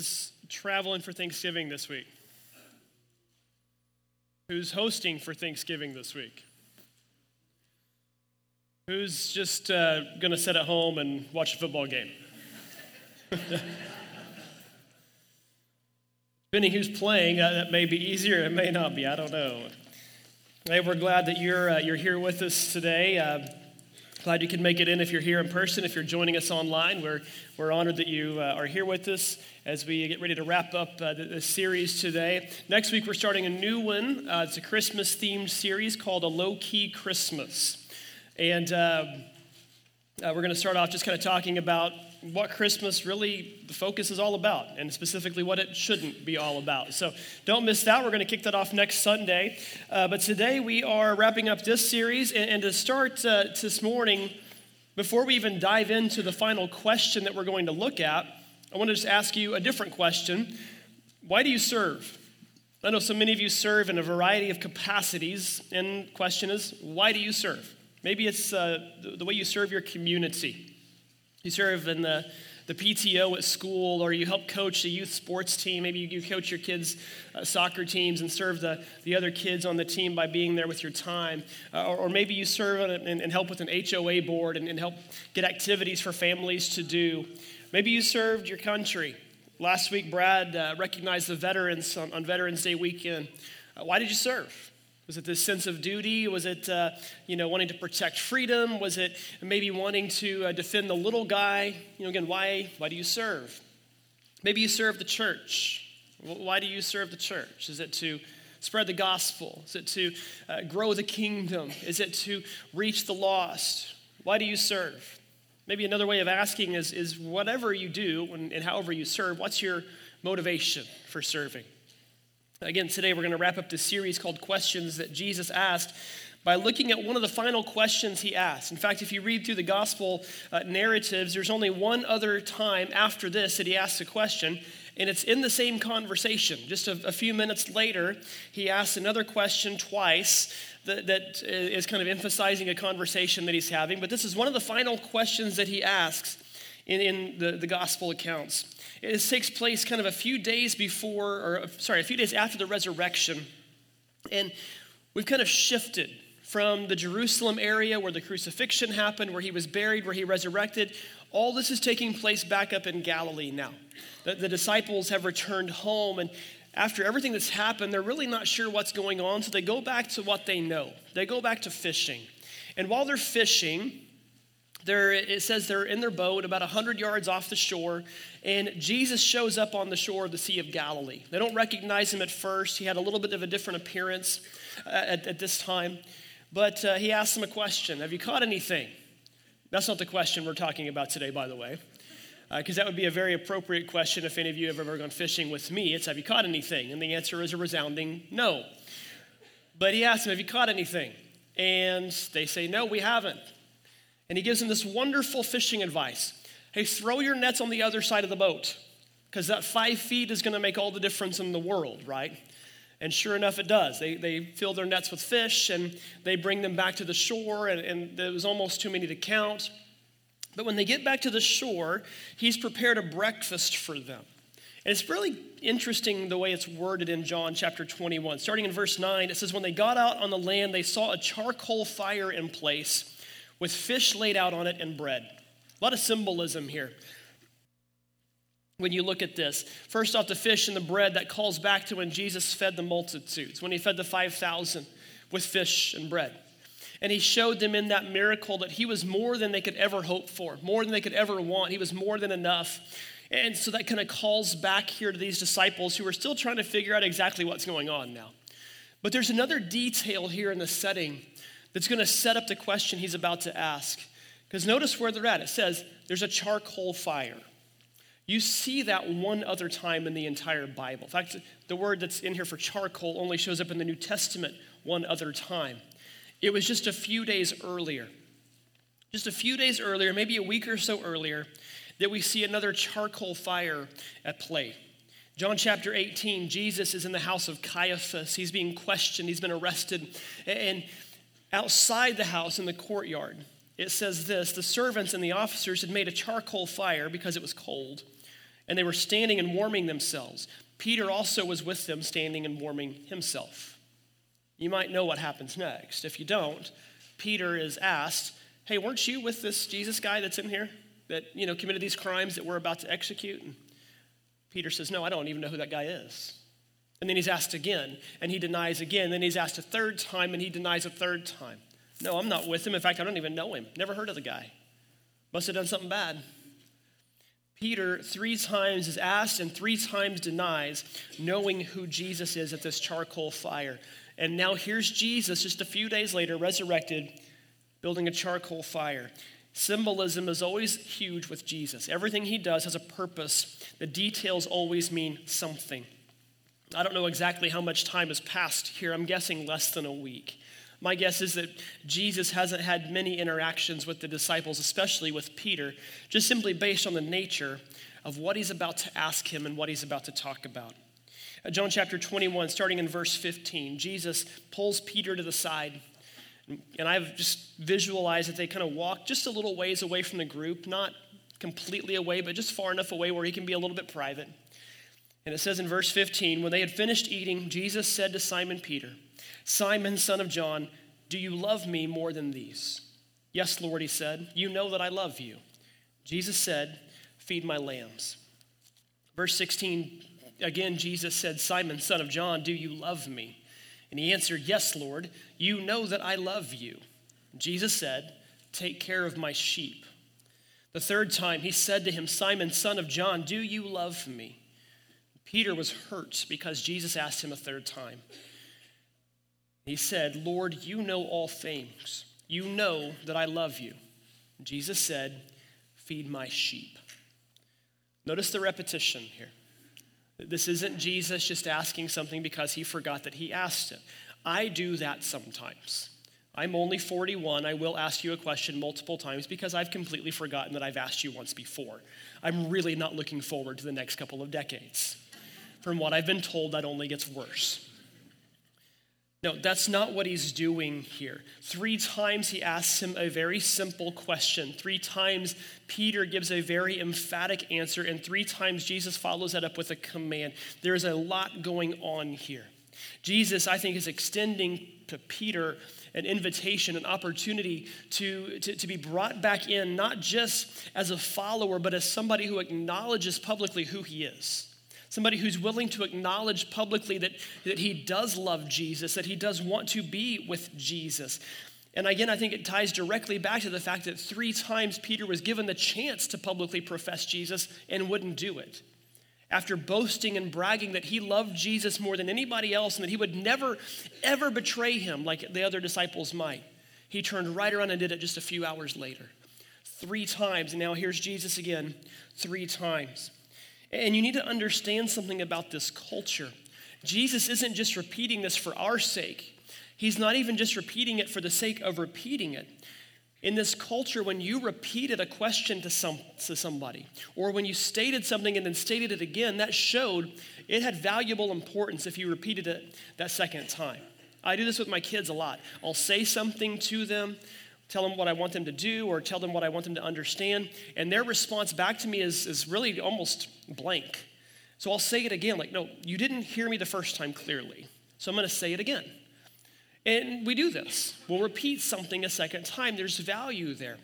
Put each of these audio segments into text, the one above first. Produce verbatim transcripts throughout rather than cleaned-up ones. is traveling for Thanksgiving this week? Who's hosting for Thanksgiving this week? Who's just uh, going to sit at home and watch a football game? Depending who's playing, uh, that may be easier. It may not be. I don't know. Hey, we're glad that you're uh, you're here with us today. Uh, glad you can make it in if you're here in person. If you're joining us online, we're we're honored that you uh, are here with us as we get ready to wrap up uh, the, the series today. Next week, we're starting a new one. Uh, it's a Christmas-themed series called A Low-Key Christmas. And uh, uh, we're going to start off just kind of talking about what Christmas really, the focus is all about, and specifically what it shouldn't be all about. So don't miss that. We're going to kick that off next Sunday. Uh, but today we are wrapping up this series. And, and to start uh, this morning, before we even dive into the final question that we're going to look at, I want to just ask you a different question. Why do you serve? I know so many of you serve in a variety of capacities. And the question is, why do you serve? Maybe it's uh, the way you serve your community. You serve in the, the P T O at school, or you help coach the youth sports team. Maybe you, you coach your kids' uh, soccer teams and serve the, the other kids on the team by being there with your time. Uh, or, or maybe you serve in, in, and help with an H O A board and, and help get activities for families to do. Maybe you served your country. Last week, Brad uh, recognized the veterans on, on Veterans Day weekend. Uh, why did you serve? Was it this sense of duty? Was it, uh, you know, wanting to protect freedom? Was it maybe wanting to uh, defend the little guy? You know, again, why, why do you serve? Maybe you serve the church. Why do you serve the church? Is it to spread the gospel? Is it to uh, grow the kingdom? Is it to reach the lost? Why do you serve? Maybe another way of asking is, is whatever you do and, and however you serve, what's your motivation for serving? Again, today we're going to wrap up this series called Questions That Jesus Asked by looking at one of the final questions he asked. In fact, if you read through the gospel uh, narratives, there's only one other time after this that he asks a question, and it's in the same conversation. Just a, a few minutes later, he asks another question twice that, that is kind of emphasizing a conversation that he's having, but this is one of the final questions that he asks in, in the, the gospel accounts. It takes place kind of a few days before, or sorry, a few days after the resurrection. And we've kind of shifted from the Jerusalem area where the crucifixion happened, where he was buried, where he resurrected. All this is taking place back up in Galilee now. The, the disciples have returned home, and after everything that's happened, they're really not sure what's going on, so they go back to what they know. They go back to fishing. And while they're fishing, They're, it says they're in their boat about one hundred yards off the shore, and Jesus shows up on the shore of the Sea of Galilee. They don't recognize him at first. He had a little bit of a different appearance uh, at, at this time, but uh, he asks them a question. Have you caught anything? That's not the question we're talking about today, by the way, because uh, that would be a very appropriate question if any of you have ever gone fishing with me. It's, have you caught anything? And the answer is a resounding no. But he asks them, have you caught anything? And they say, no, we haven't. And he gives them this wonderful fishing advice. Hey, throw your nets on the other side of the boat, because that five feet is going to make all the difference in the world, right? And sure enough, it does. They they fill their nets with fish, and they bring them back to the shore, and, and there was almost too many to count. But when they get back to the shore, he's prepared a breakfast for them. And it's really interesting the way it's worded in John chapter twenty-one. Starting in verse nine, it says, when they got out on the land, they saw a charcoal fire in place, with fish laid out on it and bread. A lot of symbolism here when you look at this. First off, the fish and the bread, that calls back to when Jesus fed the multitudes, when he fed the five thousand with fish and bread. And he showed them in that miracle that he was more than they could ever hope for, more than they could ever want. He was more than enough. And so that kind of calls back here to these disciples who are still trying to figure out exactly what's going on now. But there's another detail here in the setting that's going to set up the question he's about to ask. Because notice where they're at. It says, there's a charcoal fire. You see that one other time in the entire Bible. In fact, the word that's in here for charcoal only shows up in the New Testament one other time. It was just a few days earlier. Just a few days earlier, maybe a week or so earlier, that we see another charcoal fire at play. John chapter eighteen, Jesus is in the house of Caiaphas. He's being questioned. He's been arrested. And outside the house in the courtyard, it says this, the servants and the officers had made a charcoal fire because it was cold, and they were standing and warming themselves. Peter also was with them, standing and warming himself. You might know what happens next. If you don't, Peter is asked, hey, weren't you with this Jesus guy that's in here that, you know, committed these crimes that we're about to execute? And Peter says, no, I don't even know who that guy is. And then he's asked again, and he denies again. Then he's asked a third time, and he denies a third time. No, I'm not with him. In fact, I don't even know him. Never heard of the guy. Must have done something bad. Peter three times is asked and three times denies knowing who Jesus is at this charcoal fire. And now here's Jesus just a few days later, resurrected, building a charcoal fire. Symbolism is always huge with Jesus. Everything he does has a purpose. The details always mean something. I don't know exactly how much time has passed here. I'm guessing less than a week. My guess is that Jesus hasn't had many interactions with the disciples, especially with Peter, just simply based on the nature of what he's about to ask him and what he's about to talk about. John chapter twenty-one, starting in verse fifteen, Jesus pulls Peter to the side, and I've just visualized that they kind of walk just a little ways away from the group, not completely away, but just far enough away where he can be a little bit private. And it says in verse fifteen, when they had finished eating, Jesus said to Simon Peter, Simon, son of John, do you love me more than these? Yes, Lord, he said, you know that I love you. Jesus said, feed my lambs. Verse sixteen, again, Jesus said, Simon, son of John, do you love me? And he answered, yes, Lord, you know that I love you. Jesus said, take care of my sheep. The third time he said to him, Simon, son of John, do you love me? Peter was hurt because Jesus asked him a third time. He said, Lord, you know all things. You know that I love you. Jesus said, feed my sheep. Notice the repetition here. This isn't Jesus just asking something because he forgot that he asked it. I do that sometimes. I'm only forty-one. I will ask you a question multiple times because I've completely forgotten that I've asked you once before. I'm really not looking forward to the next couple of decades. From what I've been told, that only gets worse. No, that's not what he's doing here. Three times he asks him a very simple question. Three times Peter gives a very emphatic answer, and three times Jesus follows that up with a command. There's a lot going on here. Jesus, I think, is extending to Peter an invitation, an opportunity to, to, to be brought back in, not just as a follower, but as somebody who acknowledges publicly who he is. Somebody who's willing to acknowledge publicly that, that he does love Jesus, that he does want to be with Jesus. And again, I think it ties directly back to the fact that three times Peter was given the chance to publicly profess Jesus and wouldn't do it. After boasting and bragging that he loved Jesus more than anybody else and that he would never, ever betray him like the other disciples might, he turned right around and did it just a few hours later. Three times, and now here's Jesus again, three times. And you need to understand something about this culture. Jesus isn't just repeating this for our sake. He's not even just repeating it for the sake of repeating it. In this culture, when you repeated a question to some to somebody, or when you stated something and then stated it again, that showed it had valuable importance if you repeated it that second time. I do this with my kids a lot. I'll say something to them, tell them what I want them to do or tell them what I want them to understand. And their response back to me is, is really almost blank. So I'll say it again, like, no, you didn't hear me the first time clearly. So I'm going to say it again. And we do this. We'll repeat something a second time. There's value there.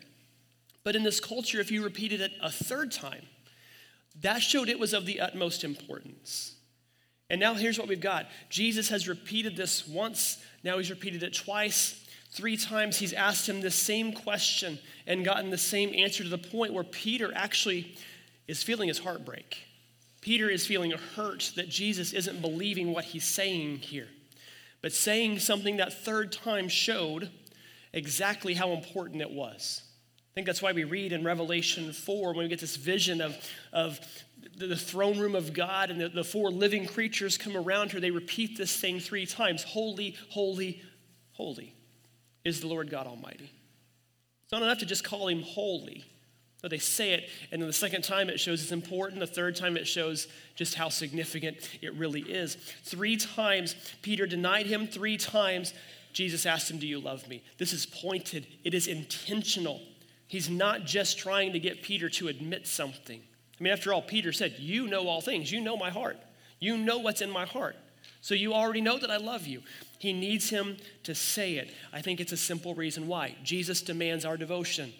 But in this culture, if you repeated it a third time, that showed it was of the utmost importance. And now here's what we've got. Jesus has repeated this once. Now he's repeated it twice. Three times he's asked him the same question and gotten the same answer to the point where Peter actually is feeling his heartbreak. Peter is feeling hurt that Jesus isn't believing what he's saying here. But saying something that third time showed exactly how important it was. I think that's why we read in Revelation four when we get this vision of, of the throne room of God and the, the four living creatures come around her. They repeat this thing three times. Holy, holy, holy is the Lord God Almighty. It's not enough to just call him holy. So they say it, and then the second time it shows it's important. The third time it shows just how significant it really is. Three times Peter denied him. Three times Jesus asked him, do you love me? This is pointed. It is intentional. He's not just trying to get Peter to admit something. I mean, after all, Peter said, you know all things. You know my heart. You know what's in my heart. So you already know that I love you. He needs him to say it. I think it's a simple reason why. Jesus demands our devotion.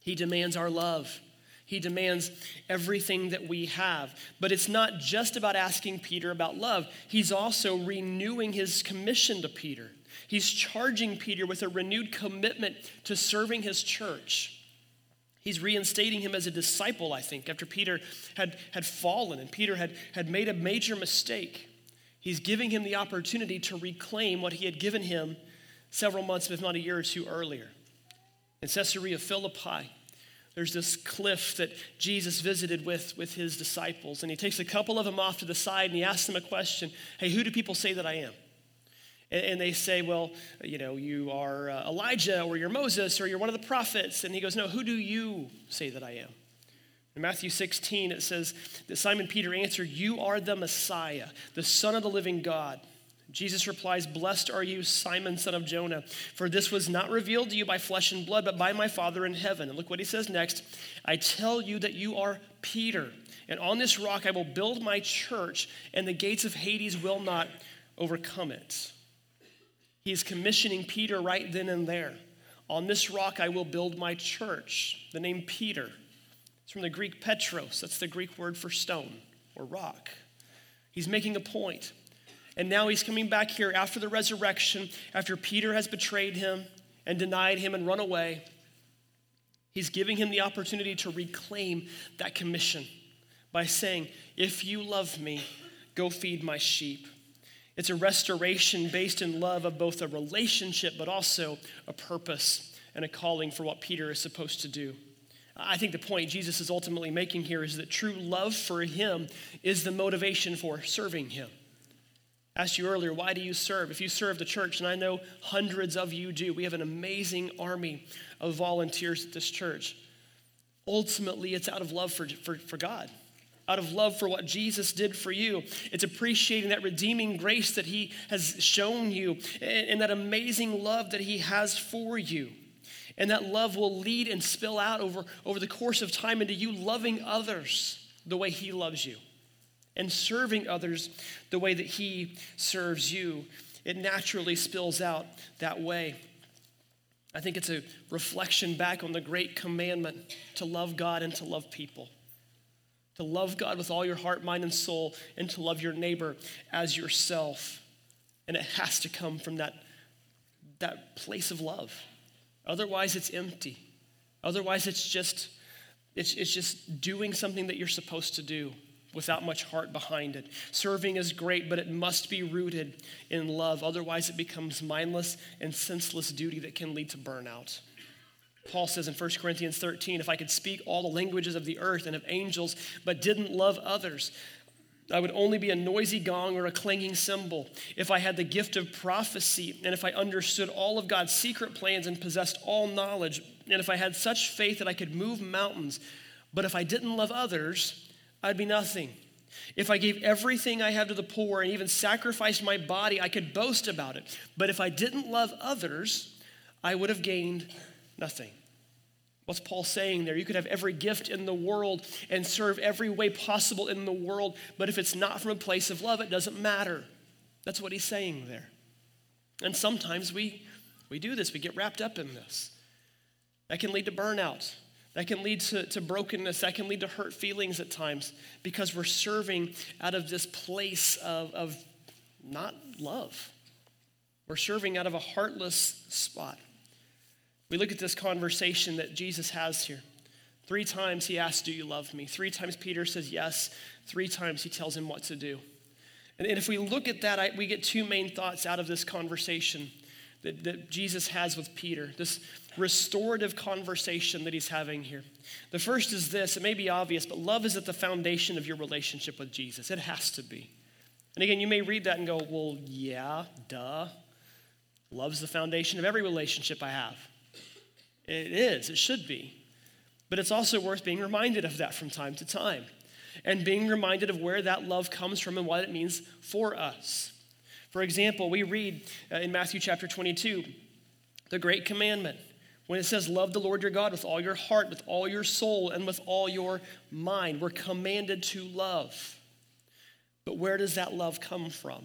He demands our love. He demands everything that we have. But it's not just about asking Peter about love. He's also renewing his commission to Peter. He's charging Peter with a renewed commitment to serving his church. He's reinstating him as a disciple, I think, after Peter had, had fallen and Peter had, had made a major mistake. He's giving him the opportunity to reclaim what he had given him several months, if not a year or two earlier. In Caesarea Philippi, there's this cliff that Jesus visited with, with his disciples, and he takes a couple of them off to the side, and he asks them a question. Hey, who do people say that I am? And, and they say, well, you know, you are uh, Elijah, or you're Moses, or you're one of the prophets. And he goes, no, who do you say that I am? In Matthew sixteen, it says that Simon Peter answered, you are the Messiah, the Son of the living God. Jesus replies, blessed are you, Simon, son of Jonah, for this was not revealed to you by flesh and blood, but by my Father in heaven. And look what he says next. I tell you that you are Peter, and on this rock I will build my church, and the gates of Hades will not overcome it. He's commissioning Peter right then and there. On this rock I will build my church. The name Peter, it's from the Greek petros. That's the Greek word for stone or rock. He's making a point. And now he's coming back here after the resurrection, after Peter has betrayed him and denied him and run away. He's giving him the opportunity to reclaim that commission by saying, if you love me, go feed my sheep. It's a restoration based in love of both a relationship, but also a purpose and a calling for what Peter is supposed to do. I think the point Jesus is ultimately making here is that true love for him is the motivation for serving him. I asked you earlier, why do you serve? If you serve the church, and I know hundreds of you do, we have an amazing army of volunteers at this church. Ultimately, it's out of love for, for, for God, out of love for what Jesus did for you. It's appreciating that redeeming grace that he has shown you and, and that amazing love that he has for you. And that love will lead and spill out over, over the course of time into you loving others the way he loves you, and serving others the way that he serves you. It naturally spills out that way. I think it's a reflection back on the great commandment to love God and to love people, to love God with all your heart, mind, and soul, and to love your neighbor as yourself. And it has to come from that, that place of love. Otherwise, it's empty. Otherwise, it's just, it's, it's just doing something that you're supposed to do without much heart behind it. Serving is great, but it must be rooted in love. Otherwise, it becomes mindless and senseless duty that can lead to burnout. Paul says in First Corinthians thirteen, if I could speak all the languages of the earth and of angels, but didn't love others, I would only be a noisy gong or a clanging cymbal. If I had the gift of prophecy, and if I understood all of God's secret plans and possessed all knowledge, and if I had such faith that I could move mountains, but if I didn't love others, I'd be nothing. If I gave everything I have to the poor and even sacrificed my body, I could boast about it. But if I didn't love others, I would have gained nothing. What's Paul saying there? You could have every gift in the world and serve every way possible in the world, but if it's not from a place of love, it doesn't matter. That's what he's saying there. And sometimes we, we do this. We get wrapped up in this. That can lead to burnout. That can lead to, to brokenness. That can lead to hurt feelings at times because we're serving out of this place of, of not love. We're serving out of a heartless spot. We look at this conversation that Jesus has here. Three times he asks, do you love me? Three times Peter says yes. Three times he tells him what to do. And, and if we look at that, I, we get two main thoughts out of this conversation that, that Jesus has with Peter. This restorative conversation that he's having here. The first is this, it may be obvious, but love is at the foundation of your relationship with Jesus. It has to be. And again, you may read that and go, well, yeah, duh. Love's the foundation of every relationship I have. It is, it should be. But it's also worth being reminded of that from time to time and being reminded of where that love comes from and what it means for us. For example, we read in Matthew chapter twenty-two, the great commandment, When it says love the Lord your God with all your heart, with all your soul, and with all your mind, we're commanded to love. But where does that love come from?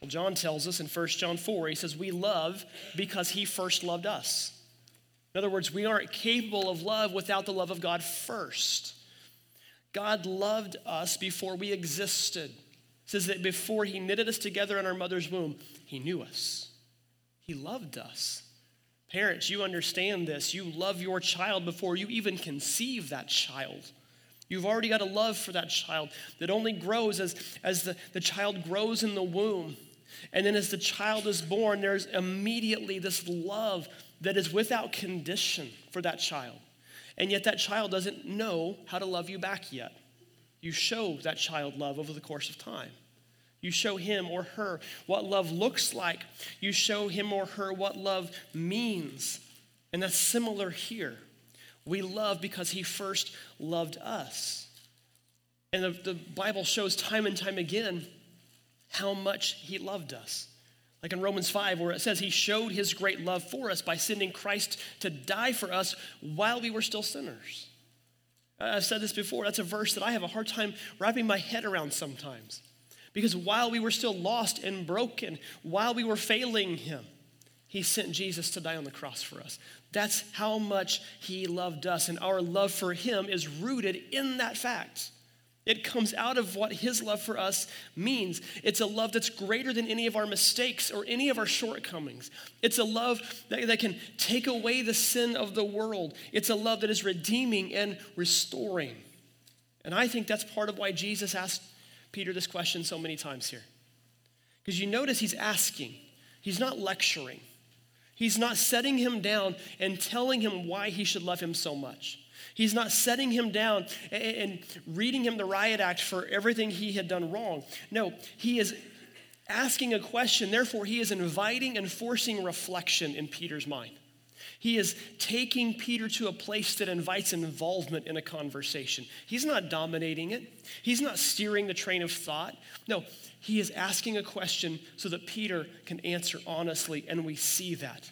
Well, John tells us in First John four, he says, we love because he first loved us. In other words, we aren't capable of love without the love of God first. God loved us before we existed. It says that before he knitted us together in our mother's womb, he knew us. He loved us. Parents, you understand this. You love your child before you even conceive that child. You've already got a love for that child that only grows as, as the, the child grows in the womb. And then as the child is born, there's immediately this love that is without condition for that child. And yet that child doesn't know how to love you back yet. You show that child love over the course of time. You show him or her what love looks like. You show him or her what love means. And that's similar here. We love because he first loved us. And the, the Bible shows time and time again how much he loved us. Like in Romans five, where it says he showed his great love for us by sending Christ to die for us while we were still sinners. I've said this before. That's a verse that I have a hard time wrapping my head around sometimes. Because while we were still lost and broken, while we were failing him, he sent Jesus to die on the cross for us. That's how much he loved us. And our love for him is rooted in that fact. It comes out of what his love for us means. It's a love that's greater than any of our mistakes or any of our shortcomings. It's a love that, that can take away the sin of the world. It's a love that is redeeming and restoring. And I think that's part of why Jesus asked Peter this question so many times here. Because you notice he's asking. He's not lecturing. He's not setting him down and telling him why he should love him so much. He's not setting him down and reading him the riot act for everything he had done wrong. No, he is asking a question. Therefore, he is inviting and forcing reflection in Peter's mind. He is taking Peter to a place that invites involvement in a conversation. He's not dominating it. He's not steering the train of thought. No, he is asking a question so that Peter can answer honestly, and we see that.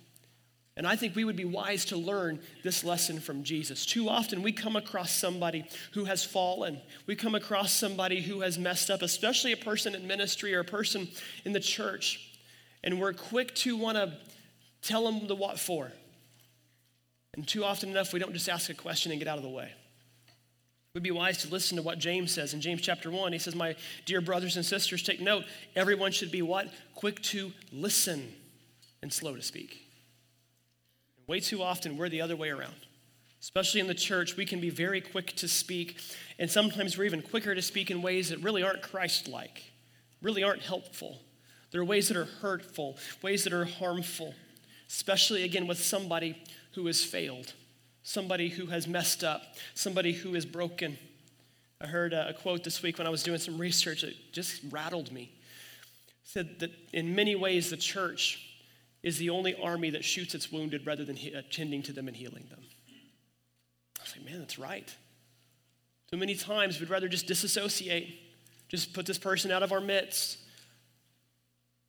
And I think we would be wise to learn this lesson from Jesus. Too often we come across somebody who has fallen. We come across somebody who has messed up, especially a person in ministry or a person in the church. And we're quick to want to tell them the what for. And too often enough, we don't just ask a question and get out of the way. It would be wise to listen to what James says. In James chapter one, he says, my dear brothers and sisters, take note. Everyone should be what? Quick to listen and slow to speak. Way too often, we're the other way around. Especially in the church, we can be very quick to speak, and sometimes we're even quicker to speak in ways that really aren't Christ-like, really aren't helpful. There are ways that are hurtful, ways that are harmful, especially, again, with somebody who has failed, somebody who has messed up, somebody who is broken. I heard a quote this week when I was doing some research that just rattled me. It said that in many ways, the church is the only army that shoots its wounded rather than he- attending to them and healing them. I was like, man, that's right. So many times we'd rather just disassociate, just put this person out of our midst.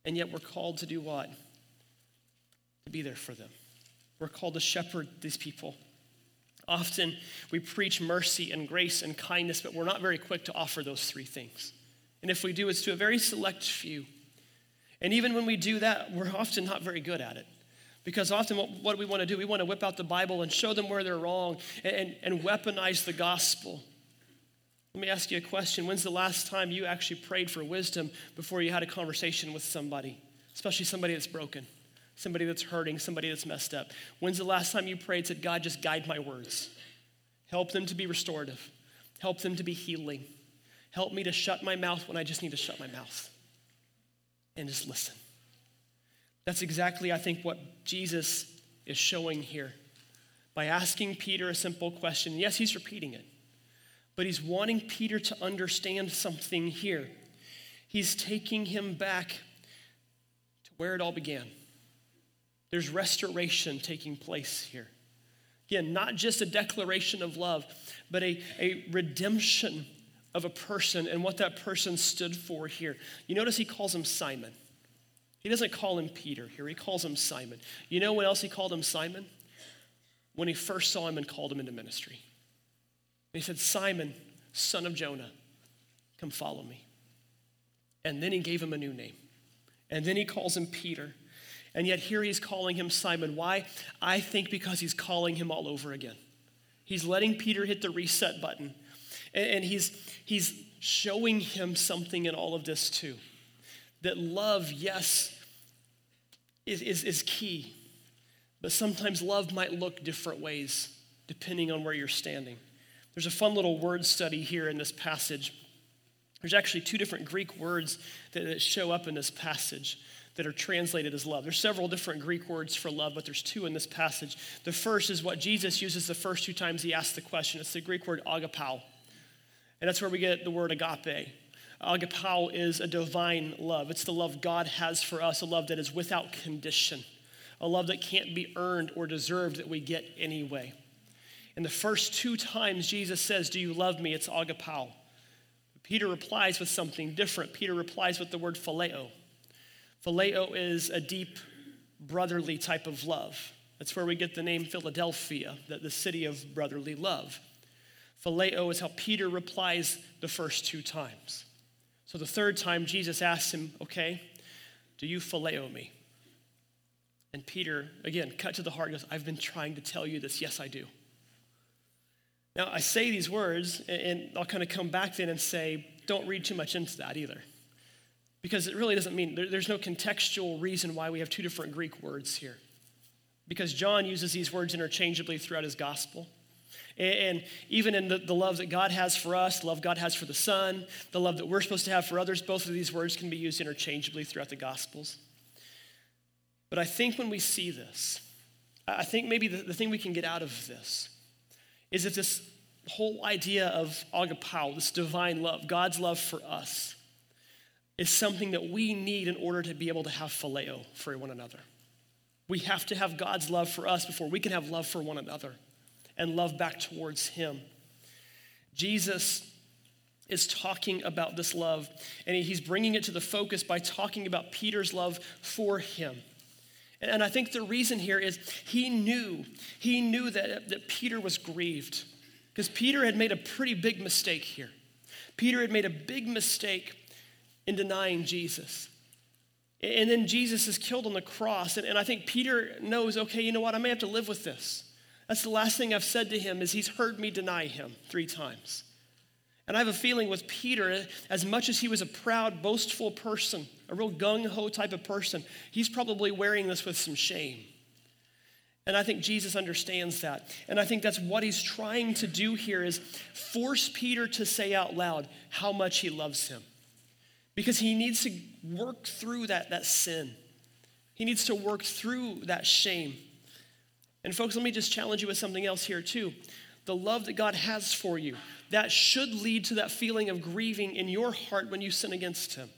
And yet we're called to do what? To be there for them. We're called to shepherd these people. Often we preach mercy and grace and kindness, but we're not very quick to offer those three things. And if we do, it's to a very select few. And even when we do that, we're often not very good at it. Because often what, what we want to do, we want to whip out the Bible and show them where they're wrong and, and weaponize the gospel. Let me ask you a question. When's the last time you actually prayed for wisdom before you had a conversation with somebody, especially somebody that's broken, somebody that's hurting, somebody that's messed up? When's the last time you prayed and said, God, just guide my words? Help them to be restorative. Help them to be healing. Help me to shut my mouth when I just need to shut my mouth. And just listen. That's exactly, I think, what Jesus is showing here. By asking Peter a simple question, yes, he's repeating it, but he's wanting Peter to understand something here. He's taking him back to where it all began. There's restoration taking place here. Again, not just a declaration of love, but a, a redemption of a person and what that person stood for here. You notice he calls him Simon. He doesn't call him Peter here. He calls him Simon. You know what else he called him Simon? when he first saw him and called him into ministry. And he said, Simon, son of Jonah, come follow me. And then he gave him a new name. And then he calls him Peter. And yet here he's calling him Simon. Why? I think because he's calling him all over again. He's letting Peter hit the reset button. And, and he's, he's showing him something in all of this too. That love, yes, is, is, is key. But sometimes love might look different ways depending on where you're standing. There's a fun little word study here in this passage. There's actually two different Greek words that, that show up in this passage that are translated as love. There's several different Greek words for love, but there's two in this passage. The first is what Jesus uses the first two times he asks the question. It's the Greek word agapao. And that's where we get the word agape. Agapao is a divine love. It's the love God has for us, a love that is without condition, a love that can't be earned or deserved that we get anyway. And the first two times Jesus says, do you love me? It's agapao. Peter replies with something different. Peter replies with the word phileo. Phileo is a deep brotherly type of love. That's where we get the name Philadelphia, the city of brotherly love. Phileo is how Peter replies the first two times. So the third time, Jesus asks him, okay, do you phileo me? And Peter, again, cut to the heart, goes, I've been trying to tell you this. Yes, I do. Now, I say these words, and I'll kind of come back then and say, don't read too much into that either. Because it really doesn't mean, there, there's no contextual reason why we have two different Greek words here. Because John uses these words interchangeably throughout his gospel. And even in the, the love that God has for us, the love God has for the Son, the love that we're supposed to have for others, both of these words can be used interchangeably throughout the Gospels. But I think when we see this, I think maybe the, the thing we can get out of this is that this whole idea of agapao, this divine love, God's love for us, is something that we need in order to be able to have phileo for one another. We have to have God's love for us before we can have love for one another and love back towards him. Jesus is talking about this love, and he's bringing it to the focus by talking about Peter's love for him. And I think the reason here is he knew, he knew that, that Peter was grieved, because Peter had made a pretty big mistake here. Peter had made a big mistake in denying Jesus. And then Jesus is killed on the cross, and, and I think Peter knows, okay, you know what, I may have to live with this. That's the last thing I've said to him, is he's heard me deny him three times. And I have a feeling with Peter, as much as he was a proud, boastful person, a real gung-ho type of person, he's probably wearing this with some shame. And I think Jesus understands that. And I think that's what he's trying to do here, is force Peter to say out loud how much he loves him. Because he needs to work through that, that sin. He needs to work through that shame. And folks, let me just challenge you with something else here too. The love that God has for you, that should lead to that feeling of grieving in your heart when you sin against him.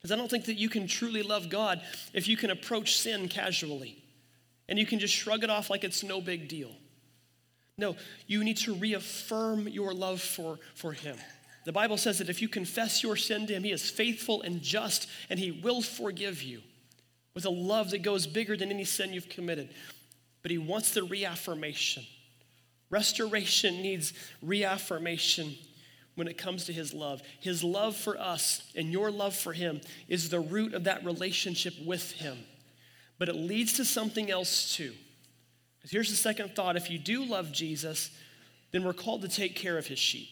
Because I don't think that you can truly love God if you can approach sin casually and you can just shrug it off like it's no big deal. No, you need to reaffirm your love for, for him. The Bible says that if you confess your sin to him, he is faithful and just, and he will forgive you with a love that goes bigger than any sin you've committed. But he wants the reaffirmation. Restoration needs reaffirmation when it comes to his love. His love for us and your love for him is the root of that relationship with him. But it leads to something else too. Here's the second thought. If you do love Jesus, then we're called to take care of his sheep.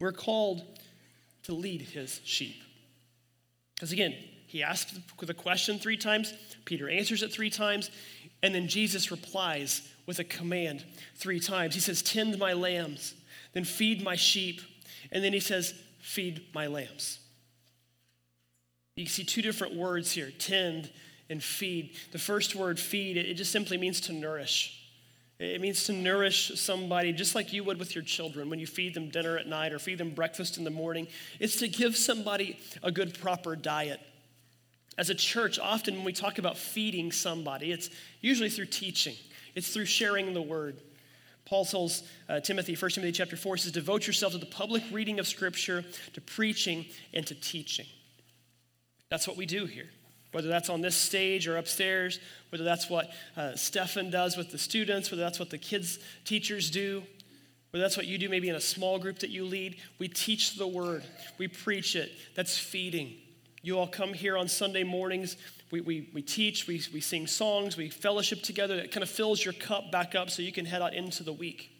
We're called to lead his sheep. Because again, he asked the question three times. Peter answers it three times. And then Jesus replies with a command three times. He says, tend my lambs, then feed my sheep. And then he says, feed my lambs. You see two different words here, tend and feed. The first word, feed, it just simply means to nourish. It means to nourish somebody just like you would with your children when you feed them dinner at night or feed them breakfast in the morning. It's to give somebody a good proper diet. As a church, often when we talk about feeding somebody, it's usually through teaching. It's through sharing the word. Paul tells uh, Timothy, First Timothy chapter four, says, devote yourself to the public reading of scripture, to preaching, and to teaching. That's what we do here. Whether that's on this stage or upstairs, whether that's what uh, Stefan does with the students, whether that's what the kids' teachers do, whether that's what you do maybe in a small group that you lead, we teach the word. We preach it. That's feeding. You all come here on Sunday mornings. We we we teach. We, we sing songs. We fellowship together. It kind of fills your cup back up so you can head out into the week.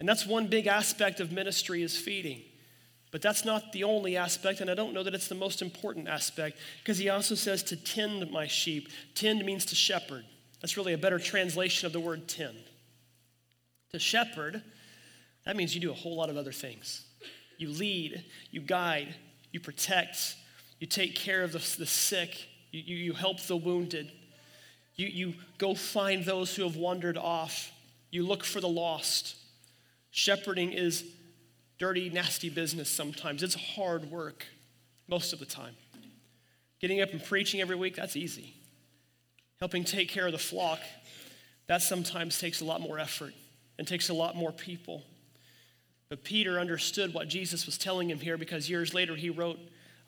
And that's one big aspect of ministry is feeding. But that's not the only aspect, and I don't know that it's the most important aspect, because he also says to tend my sheep. Tend means to shepherd. That's really a better translation of the word tend. To shepherd, that means you do a whole lot of other things. You lead, you guide, you protect, you take care of the, the sick, you, you, you help the wounded, you, you go find those who have wandered off, you look for the lost. Shepherding is dirty, nasty business sometimes. It's hard work most of the time. Getting up and preaching every week, that's easy. Helping take care of the flock, that sometimes takes a lot more effort and takes a lot more people. But Peter understood what Jesus was telling him here, because years later he wrote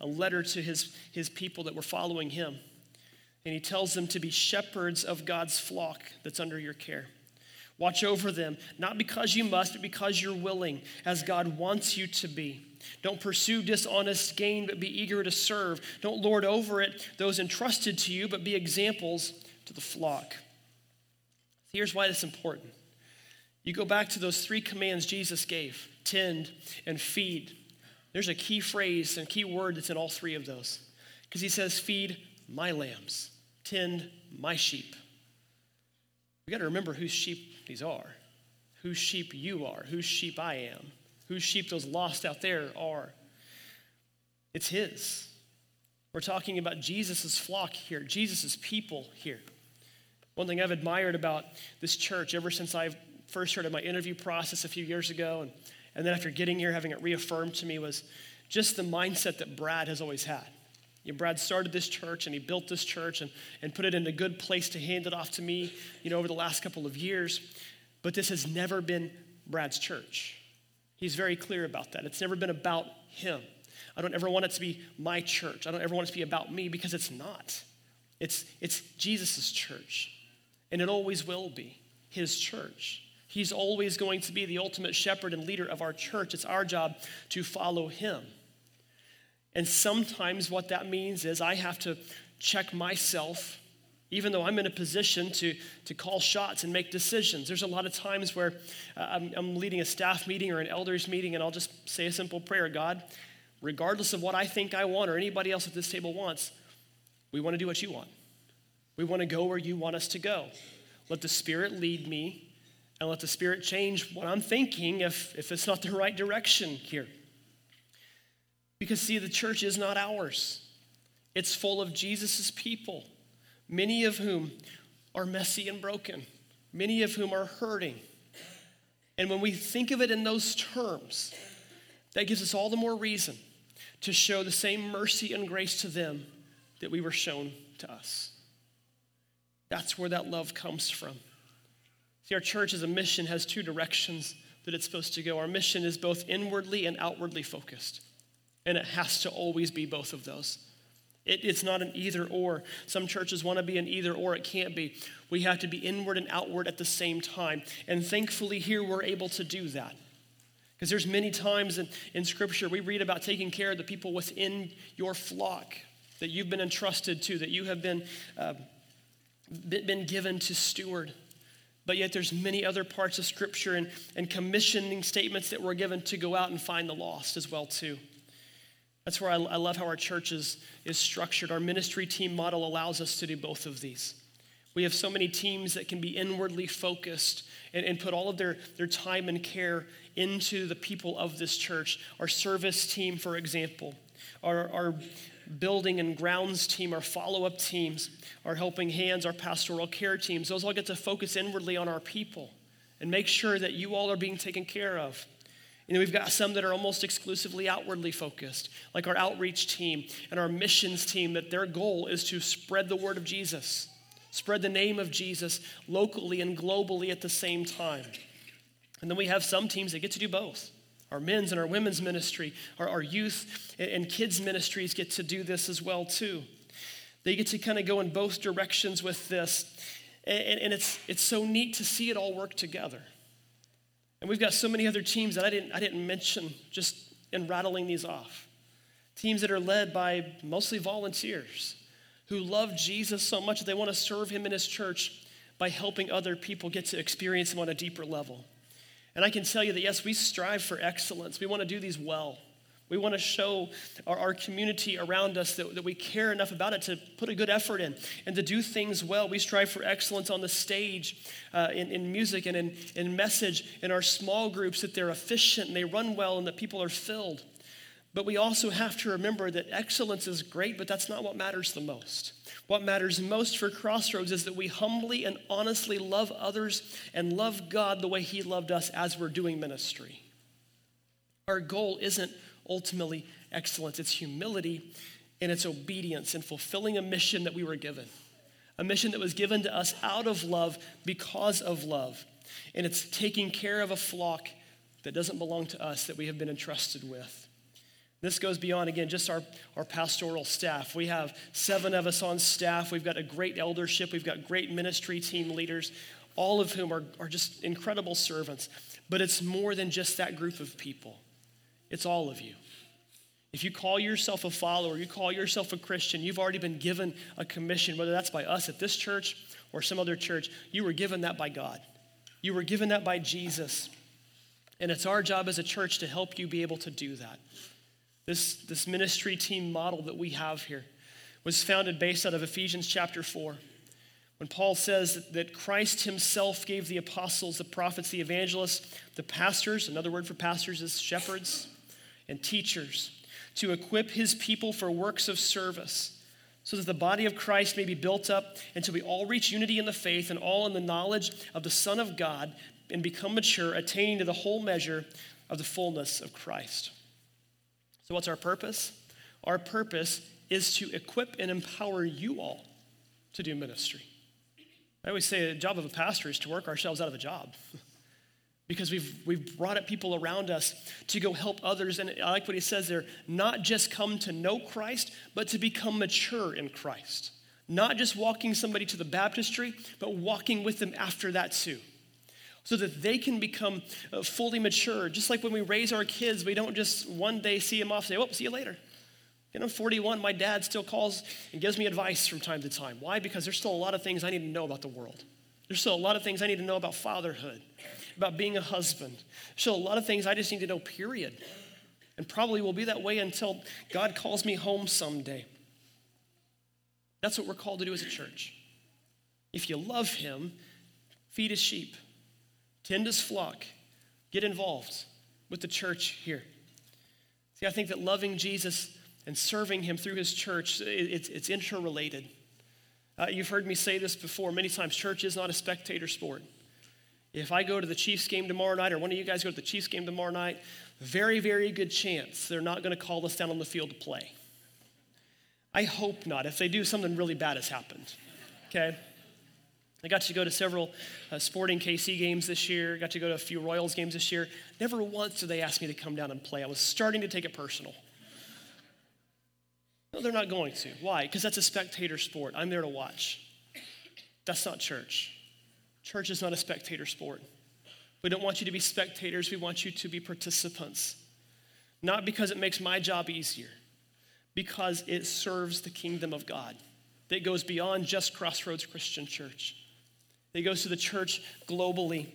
a letter to his, his people that were following him. And he tells them to be shepherds of God's flock that's under your care. Watch over them, not because you must, but because you're willing, as God wants you to be. Don't pursue dishonest gain, but be eager to serve. Don't lord over it those entrusted to you, but be examples to the flock. Here's why that's important. You go back to those three commands Jesus gave, tend and feed. There's a key phrase and key word that's in all three of those, because he says, feed my lambs, tend my sheep. We got to remember whose sheep these are, whose sheep you are, whose sheep I am, whose sheep those lost out there are. It's his. We're talking about Jesus' flock here, Jesus' people here. One thing I've admired about this church ever since I first heard of my interview process a few years ago, and, and then after getting here, having it reaffirmed to me, was just the mindset that Brad has always had. You know, Brad started this church, and he built this church and, and put it in a good place to hand it off to me, you know, over the last couple of years. But this has never been Brad's church. He's very clear about that. It's never been about him. I don't ever want it to be my church. I don't ever want it to be about me, because it's not. It's, it's Jesus' church, and it always will be his church. He's always going to be the ultimate shepherd and leader of our church. It's our job to follow him. And sometimes what that means is I have to check myself, even though I'm in a position to, to call shots and make decisions. There's a lot of times where uh, I'm, I'm leading a staff meeting or an elders meeting, and I'll just say a simple prayer. God, regardless of what I think I want or anybody else at this table wants, we want to do what you want. We want to go where you want us to go. Let the Spirit lead me, and let the Spirit change what I'm thinking if, if it's not the right direction here. Because, see, the church is not ours. It's full of Jesus' people, many of whom are messy and broken, many of whom are hurting. And when we think of it in those terms, that gives us all the more reason to show the same mercy and grace to them that we were shown to us. That's where that love comes from. See, our church as a mission has two directions that it's supposed to go. Our mission is both inwardly and outwardly focused. And it has to always be both of those. It, it's not an either or. Some churches want to be an either or. It can't be. We have to be inward and outward at the same time. And thankfully here we're able to do that. Because there's many times in, in Scripture we read about taking care of the people within your flock that you've been entrusted to, that you have been, uh, been given to steward. But yet there's many other parts of Scripture and, and commissioning statements that were given to go out and find the lost as well too. That's where I, I love how our church is, is structured. Our ministry team model allows us to do both of these. We have so many teams that can be inwardly focused and, and put all of their, their time and care into the people of this church. Our service team, for example, our, our building and grounds team, our follow-up teams, our helping hands, our pastoral care teams, those all get to focus inwardly on our people and make sure that you all are being taken care of. And then we've got some that are almost exclusively outwardly focused, like our outreach team and our missions team, that their goal is to spread the word of Jesus, spread the name of Jesus locally and globally at the same time. And then we have some teams that get to do both. Our men's and our women's ministry, our, our youth and kids' ministries get to do this as well too. They get to kind of go in both directions with this. And, and it's it's so neat to see it all work together. And we've got so many other teams that I didn't I didn't mention just in rattling these off. Teams that are led by mostly volunteers who love Jesus so much that they want to serve him in his church by helping other people get to experience him on a deeper level. And I can tell you that, yes, we strive for excellence. We want to do these well. We want to show our, our community around us that, that we care enough about it to put a good effort in and to do things well. We strive for excellence on the stage, uh, in, in music and in, in message, in our small groups, that they're efficient and they run well and that people are filled. But we also have to remember that excellence is great, but that's not what matters the most. What matters most for Crossroads is that we humbly and honestly love others and love God the way he loved us as we're doing ministry. Our goal isn't ultimately excellence. It's humility and it's obedience and fulfilling a mission that we were given, a mission that was given to us out of love, because of love. And it's taking care of a flock that doesn't belong to us, that we have been entrusted with. This goes beyond, again, just our, our pastoral staff. We have seven of us on staff. We've got a great eldership. We've got great ministry team leaders, all of whom are, are just incredible servants. But it's more than just that group of people. It's all of you. If you call yourself a follower, you call yourself a Christian, you've already been given a commission, whether that's by us at this church or some other church. You were given that by God. You were given that by Jesus. And it's our job as a church to help you be able to do that. This, this ministry team model that we have here was founded based out of Ephesians chapter four, when Paul says that Christ himself gave the apostles, the prophets, the evangelists, the pastors — another word for pastors is shepherds — and teachers, to equip his people for works of service, so that the body of Christ may be built up until we all reach unity in the faith and all in the knowledge of the Son of God, and become mature, attaining to the whole measure of the fullness of Christ. So what's our purpose? Our purpose is to equip and empower you all to do ministry. I always say the job of a pastor is to work ourselves out of a job because we've we've brought up people around us to go help others. And I like what he says there: not just come to know Christ, but to become mature in Christ. Not just walking somebody to the baptistry, but walking with them after that too, so that they can become fully mature. Just like when we raise our kids, we don't just one day see them off and say, oh, see you later. You know, I'm forty-one, my dad still calls and gives me advice from time to time. Why? Because there's still a lot of things I need to know about the world. There's still a lot of things I need to know about fatherhood, about being a husband. There's still a lot of things I just need to know, period. And probably will be that way until God calls me home someday. That's what we're called to do as a church. If you love him, feed his sheep. Tend his flock. Get involved with the church here. See, I think that loving Jesus and serving him through his church, it's, it's interrelated. Uh, you've heard me say this before many times: church is not a spectator sport. If I go to the Chiefs game tomorrow night, or one of you guys go to the Chiefs game tomorrow night, very, very good chance they're not going to call us down on the field to play. I hope not. If they do, something really bad has happened, okay? I got to go to several uh, Sporting K C games this year. Got to go to a few Royals games this year. Never once did they ask me to come down and play. I was starting to take it personal. No, they're not going to. Why? Because that's a spectator sport. I'm there to watch. That's not church. Church is not a spectator sport. We don't want you to be spectators. We want you to be participants. Not because it makes my job easier, because it serves the kingdom of God. That goes beyond just Crossroads Christian Church. It goes to the church globally.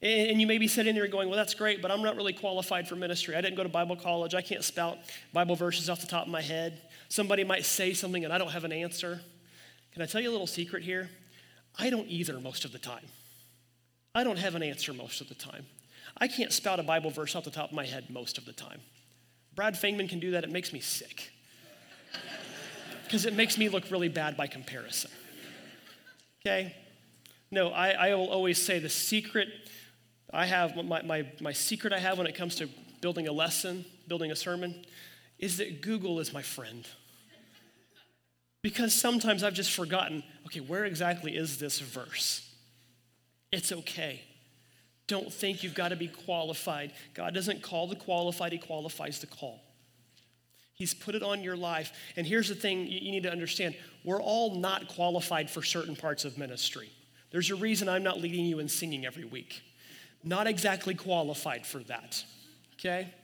And you may be sitting there going, well, that's great, but I'm not really qualified for ministry. I didn't go to Bible college. I can't spout Bible verses off the top of my head. Somebody might say something and I don't have an answer. Can I tell you a little secret here? I don't either most of the time. I don't have an answer most of the time. I can't spout a Bible verse off the top of my head most of the time. Brad Fangman can do that. It makes me sick, because it makes me look really bad by comparison, okay? No, I, I will always say the secret I have, my, my, my secret I have when it comes to building a lesson, building a sermon, is that Google is my friend. Because sometimes I've just forgotten, okay, where exactly is this verse? It's okay. Don't think you've got to be qualified. God doesn't call the qualified, he qualifies the call. He's put it on your life. And here's the thing you need to understand. We're all not qualified for certain parts of ministry. There's a reason I'm not leading you in singing every week. Not exactly qualified for that, okay?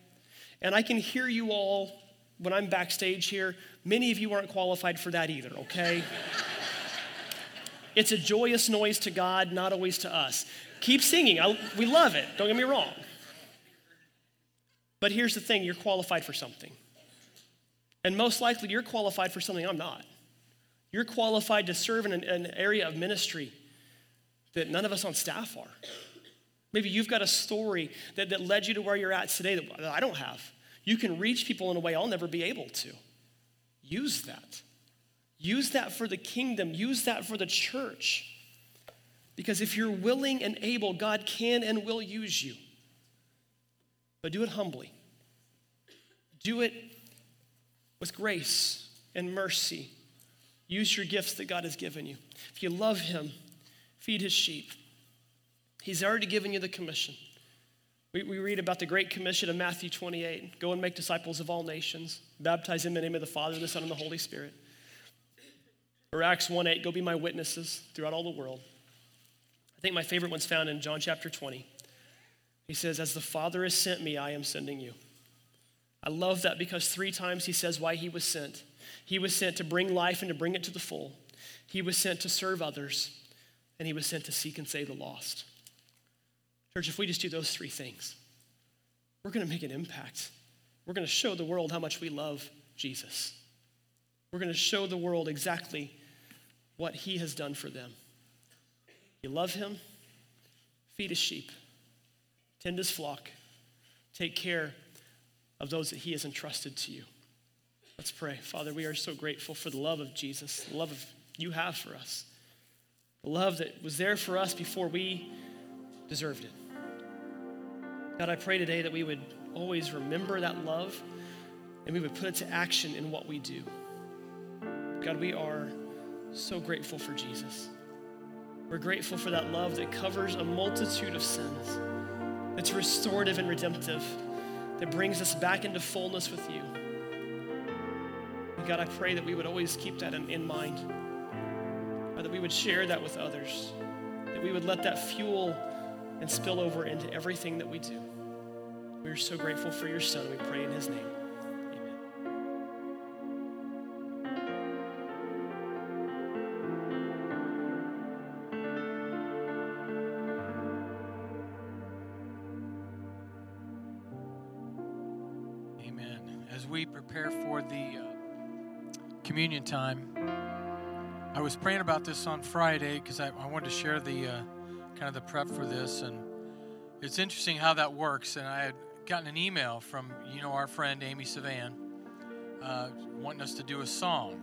And I can hear you all when I'm backstage here. Many of you aren't qualified for that either, okay? It's a joyous noise to God, not always to us. Keep singing. I, we love it. Don't get me wrong. But here's the thing. You're qualified for something. And most likely you're qualified for something I'm not. You're qualified to serve in an, an area of ministry that none of us on staff are. Maybe you've got a story that, that led you to where you're at today that, that I don't have. You can reach people in a way I'll never be able to. Use that. Use that for the kingdom. Use that for the church. Because if you're willing and able, God can and will use you. But do it humbly. Do it with grace and mercy. Use your gifts that God has given you. If you love him, feed his sheep. He's already given you the commission. We, we read about the Great Commission in Matthew twenty-eight. Go and make disciples of all nations. Baptize them in the name of the Father, the Son, and the Holy Spirit. Or Acts one eight, go be my witnesses throughout all the world. I think my favorite one's found in John chapter twenty. He says, as the Father has sent me, I am sending you. I love that because three times he says why he was sent. He was sent to bring life and to bring it to the full. He was sent to serve others. And he was sent to seek and save the lost. Church, if we just do those three things, we're going to make an impact. We're going to show the world how much we love Jesus. We're going to show the world exactly what he has done for them. You love him, feed his sheep, tend his flock, take care of those that he has entrusted to you. Let's pray. Father, we are so grateful for the love of Jesus, the love of you have for us, the love that was there for us before we deserved it. God, I pray today that we would always remember that love and we would put it to action in what we do. God, we are so grateful for Jesus. We're grateful for that love that covers a multitude of sins, that's restorative and redemptive, that brings us back into fullness with you. And God, I pray that we would always keep that in, in mind, or that we would share that with others, that we would let that fuel and spill over into everything that we do. We are so grateful for your Son. We pray in his name. Communion time. I was praying about this on Friday because I, I wanted to share the uh, kind of the prep for this, and it's interesting how that works. And I had gotten an email from you know our friend Amy Savan uh, wanting us to do a song,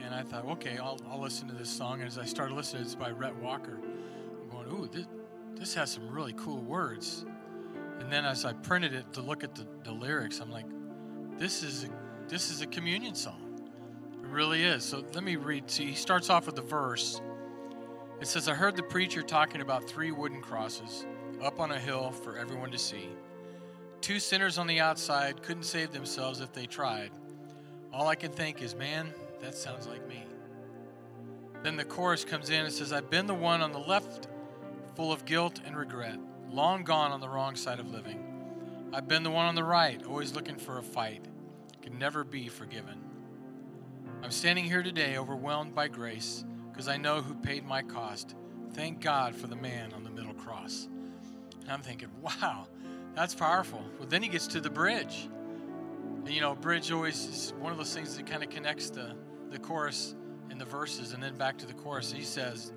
and I thought, okay, I'll, I'll listen to this song. And as I started listening, it's by Rhett Walker. I'm going, ooh, this, this has some really cool words. And then as I printed it to look at the, the lyrics, I'm like, this is a, this is a communion song. It really is. So let me read. See, he starts off with a verse. It says, I heard the preacher talking about three wooden crosses up on a hill for everyone to see. Two sinners on the outside couldn't save themselves if they tried. All I can think is, man, that sounds like me. Then the chorus comes in and says, I've been the one on the left, full of guilt and regret, long gone on the wrong side of living. I've been the one on the right, always looking for a fight, can never be forgiven. I'm standing here today overwhelmed by grace because I know who paid my cost. Thank God for the man on the middle cross. And I'm thinking, wow, that's powerful. Well, then he gets to the bridge. And, you know, bridge always is one of those things that kind of connects the, the chorus and the verses and then back to the chorus. He says,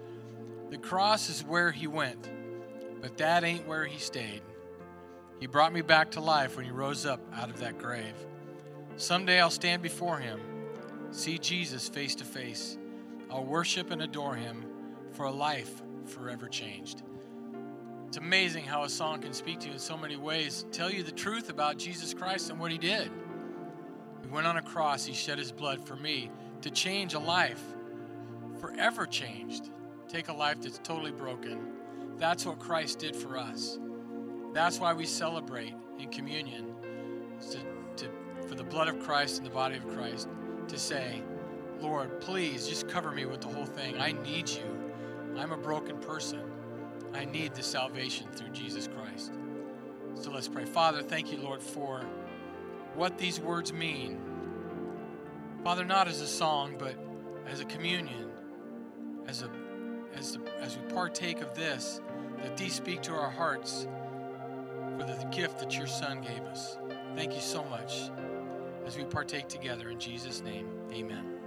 the cross is where he went, but that ain't where he stayed. He brought me back to life when he rose up out of that grave. Someday I'll stand before him, see Jesus face to face. I'll worship and adore him for a life forever changed. It's amazing how a song can speak to you in so many ways, tell you the truth about Jesus Christ and what he did. He went on a cross, he shed his blood for me to change a life forever changed. Take a life that's totally broken. That's what Christ did for us. That's why we celebrate in communion, to, to for the blood of Christ and the body of Christ to say, Lord, please just cover me with the whole thing. I need you. I'm a broken person. I need the salvation through Jesus Christ. So let's pray. Father, thank you, Lord, for what these words mean. Father, not as a song, but as a communion, as a as a, as we partake of this, that these speak to our hearts for the gift that your Son gave us. Thank you so much as we partake together in Jesus' name. Amen.